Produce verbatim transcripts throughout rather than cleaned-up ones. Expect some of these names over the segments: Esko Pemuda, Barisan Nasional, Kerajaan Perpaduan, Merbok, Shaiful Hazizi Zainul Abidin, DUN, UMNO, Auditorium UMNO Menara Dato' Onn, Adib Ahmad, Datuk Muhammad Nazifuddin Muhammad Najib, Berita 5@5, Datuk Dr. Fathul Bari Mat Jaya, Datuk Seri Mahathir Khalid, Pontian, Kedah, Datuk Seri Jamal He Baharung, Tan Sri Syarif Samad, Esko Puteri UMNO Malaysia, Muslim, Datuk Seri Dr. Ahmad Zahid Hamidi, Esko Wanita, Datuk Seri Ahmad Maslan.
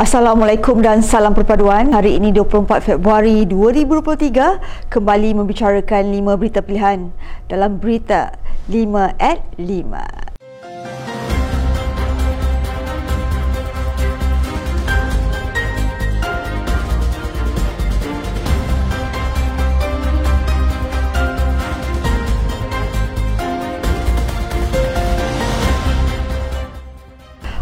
Assalamualaikum dan salam perpaduan. Hari ini dua puluh empat Februari dua ribu dua puluh tiga kembali membicarakan lima berita pilihan dalam Berita lima at lima.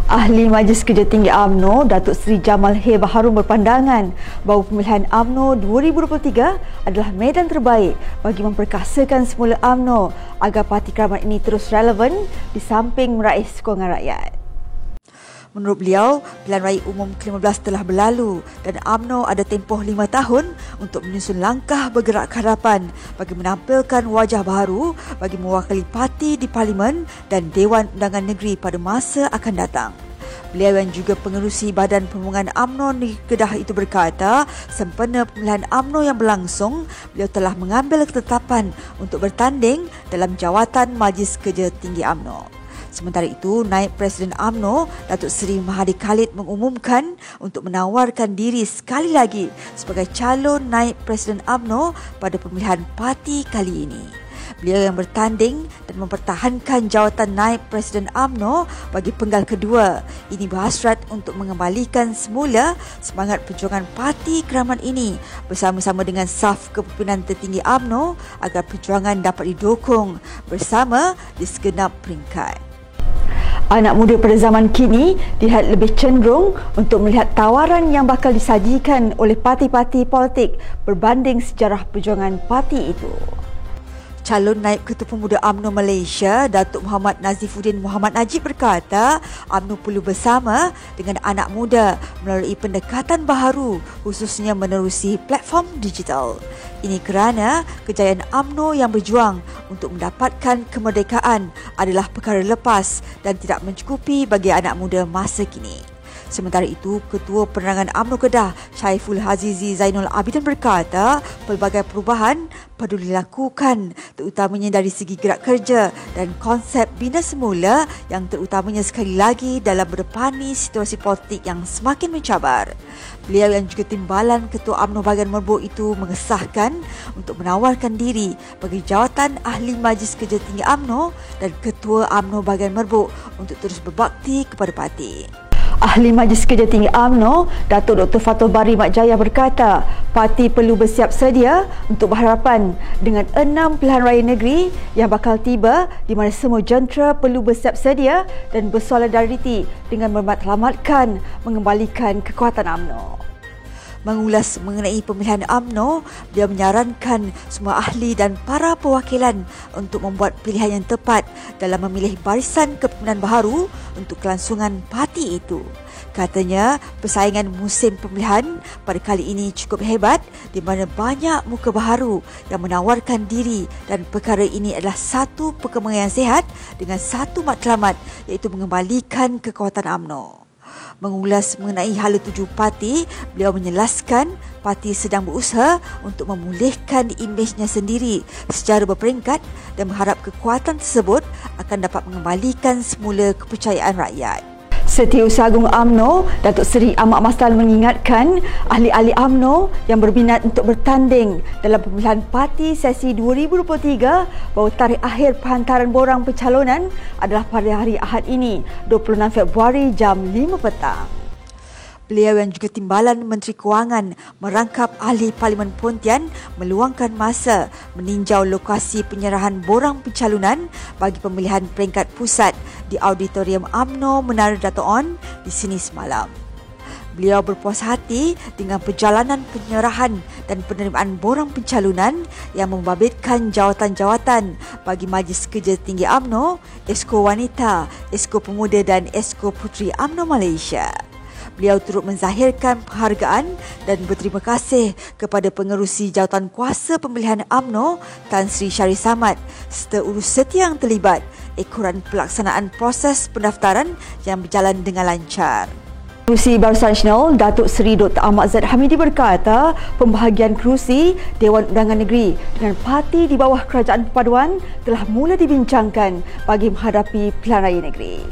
Ahli Majlis Kerja Tinggi U M N O, Datuk Seri Jamal He Baharung berpandangan bahawa pemilihan U M N O dua ribu dua puluh tiga adalah medan terbaik bagi memperkasakan semula U M N O agar parti keramat ini terus relevan di samping meraih sokongan rakyat. Menurut beliau, pilihan raya umum ke lima belas telah berlalu dan U M N O ada tempoh lima tahun untuk menyusun langkah bergerak ke hadapan bagi menampilkan wajah baru bagi mewakili parti di Parlimen dan Dewan Undangan Negeri pada masa akan datang. Beliau yang juga pengerusi Badan Pemenangan U M N O Negeri Kedah itu berkata, sempena pemilihan U M N O yang berlangsung, beliau telah mengambil ketetapan untuk bertanding dalam jawatan Majlis Kerja Tinggi U M N O. Sementara itu, Naib Presiden U M N O, Datuk Seri Mahathir Khalid mengumumkan untuk menawarkan diri sekali lagi sebagai calon Naib Presiden U M N O pada pemilihan parti kali ini. Beliau yang bertanding dan mempertahankan jawatan Naib Presiden U M N O bagi penggal kedua ini berhasrat untuk mengembalikan semula semangat perjuangan parti keramat ini bersama-sama dengan saf kepimpinan tertinggi U M N O agar perjuangan dapat didukung bersama di segenap peringkat. Anak muda pada zaman kini dilihat lebih cenderung untuk melihat tawaran yang bakal disajikan oleh parti-parti politik berbanding sejarah perjuangan parti itu. Calon Naib Ketua Pemuda U M N O Malaysia, Datuk Muhammad Nazifuddin Muhammad Najib berkata, U M N O perlu bersama dengan anak muda melalui pendekatan baharu khususnya menerusi platform digital. Ini kerana kejayaan U M N O yang berjuang untuk mendapatkan kemerdekaan adalah perkara lepas dan tidak mencukupi bagi anak muda masa kini. Sementara itu, Ketua Penerangan U M N O Kedah, Shaiful Hazizi Zainul Abidin berkata, pelbagai perubahan perlu dilakukan terutamanya dari segi gerak kerja dan konsep bina semula yang terutamanya sekali lagi dalam berdepani situasi politik yang semakin mencabar. Beliau yang juga timbalan Ketua U M N O bahagian Merbok itu mengesahkan untuk menawarkan diri bagi jawatan Ahli Majlis Kerja Tinggi U M N O dan Ketua U M N O bahagian Merbok untuk terus berbakti kepada parti. Ahli Majlis Kerja Tinggi U M N O, Datuk Doktor Fathul Bari Mat Jaya berkata, parti perlu bersiap sedia untuk berhadapan dengan enam pilihan raya negeri yang bakal tiba di mana semua jentera perlu bersiap sedia dan bersolidariti dengan bermatlamatkan mengembalikan kekuatan U M N O. Mengulas mengenai pemilihan U M N O, dia menyarankan semua ahli dan para perwakilan untuk membuat pilihan yang tepat dalam memilih barisan kepimpinan baharu untuk kelangsungan parti itu. Katanya, persaingan musim pemilihan pada kali ini cukup hebat di mana banyak muka baharu yang menawarkan diri dan perkara ini adalah satu perkembangan yang sihat dengan satu matlamat iaitu mengembalikan kekuatan U M N O. Mengulas mengenai hala tuju parti, beliau menjelaskan parti sedang berusaha untuk memulihkan imejnya sendiri secara berperingkat dan berharap kekuatan tersebut akan dapat mengembalikan semula kepercayaan rakyat. Setiausaha Agung U M N O, Datuk Seri Ahmad Maslan mengingatkan ahli-ahli U M N O yang berminat untuk bertanding dalam pemilihan parti sesi dua ribu dua puluh tiga bahawa tarikh akhir penghantaran borang pencalonan adalah pada hari Ahad ini, dua puluh enam Februari jam lima petang. Beliau yang juga timbalan Menteri Kewangan merangkap ahli Parlimen Pontian meluangkan masa meninjau lokasi penyerahan borang pencalonan bagi pemilihan peringkat pusat di Auditorium U M N O Menara Dato' Onn di sini semalam. Beliau berpuas hati dengan perjalanan penyerahan dan penerimaan borang pencalonan yang membabitkan jawatan-jawatan bagi Majlis Kerja Tinggi U M N O, Esko Wanita, Esko Pemuda dan Esko Puteri U M N O Malaysia. Beliau turut menzahirkan penghargaan dan berterima kasih kepada pengerusi jawatan kuasa pemilihan U M N O, Tan Sri Syarif Samad, serta urus setia yang terlibat ekoran pelaksanaan proses pendaftaran yang berjalan dengan lancar. Kerusi Barisan Nasional, Datuk Seri Doktor Ahmad Zahid Hamidi berkata, pembahagian kerusi Dewan Undangan Negeri dengan parti di bawah Kerajaan Perpaduan telah mula dibincangkan bagi menghadapi pilihan raya negeri.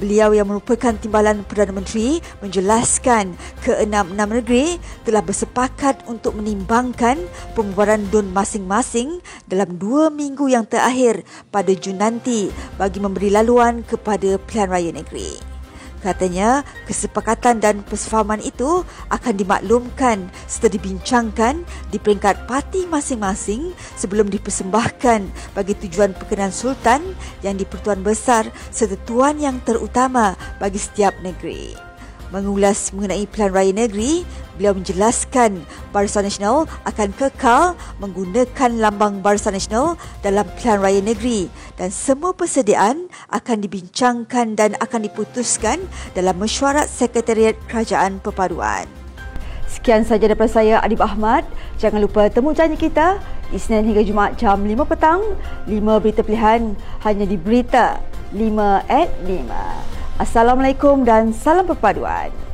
Beliau yang merupakan timbalan Perdana Menteri menjelaskan keenam-enam negeri telah bersepakat untuk menimbangkan pembubaran D U N masing-masing dalam dua minggu yang terakhir pada Jun nanti bagi memberi laluan kepada pilihan raya negeri. Katanya, kesepakatan dan persefahaman itu akan dimaklumkan serta dibincangkan di peringkat parti masing-masing sebelum dipersembahkan bagi tujuan perkenan Sultan yang di-Pertuan Besar serta Tuan yang terutama bagi setiap negeri. Mengulas mengenai pilihan raya negeri, beliau menjelaskan Barisan Nasional akan kekal menggunakan lambang Barisan Nasional dalam pilihan raya negeri dan semua persediaan akan dibincangkan dan akan diputuskan dalam mesyuarat Sekretariat Kerajaan Perpaduan. Sekian sahaja daripada saya, Adib Ahmad. Jangan lupa temu janji kita Isnin hingga Jumaat jam lima petang, lima berita pilihan hanya di Berita lima at lima. Assalamualaikum dan salam perpaduan.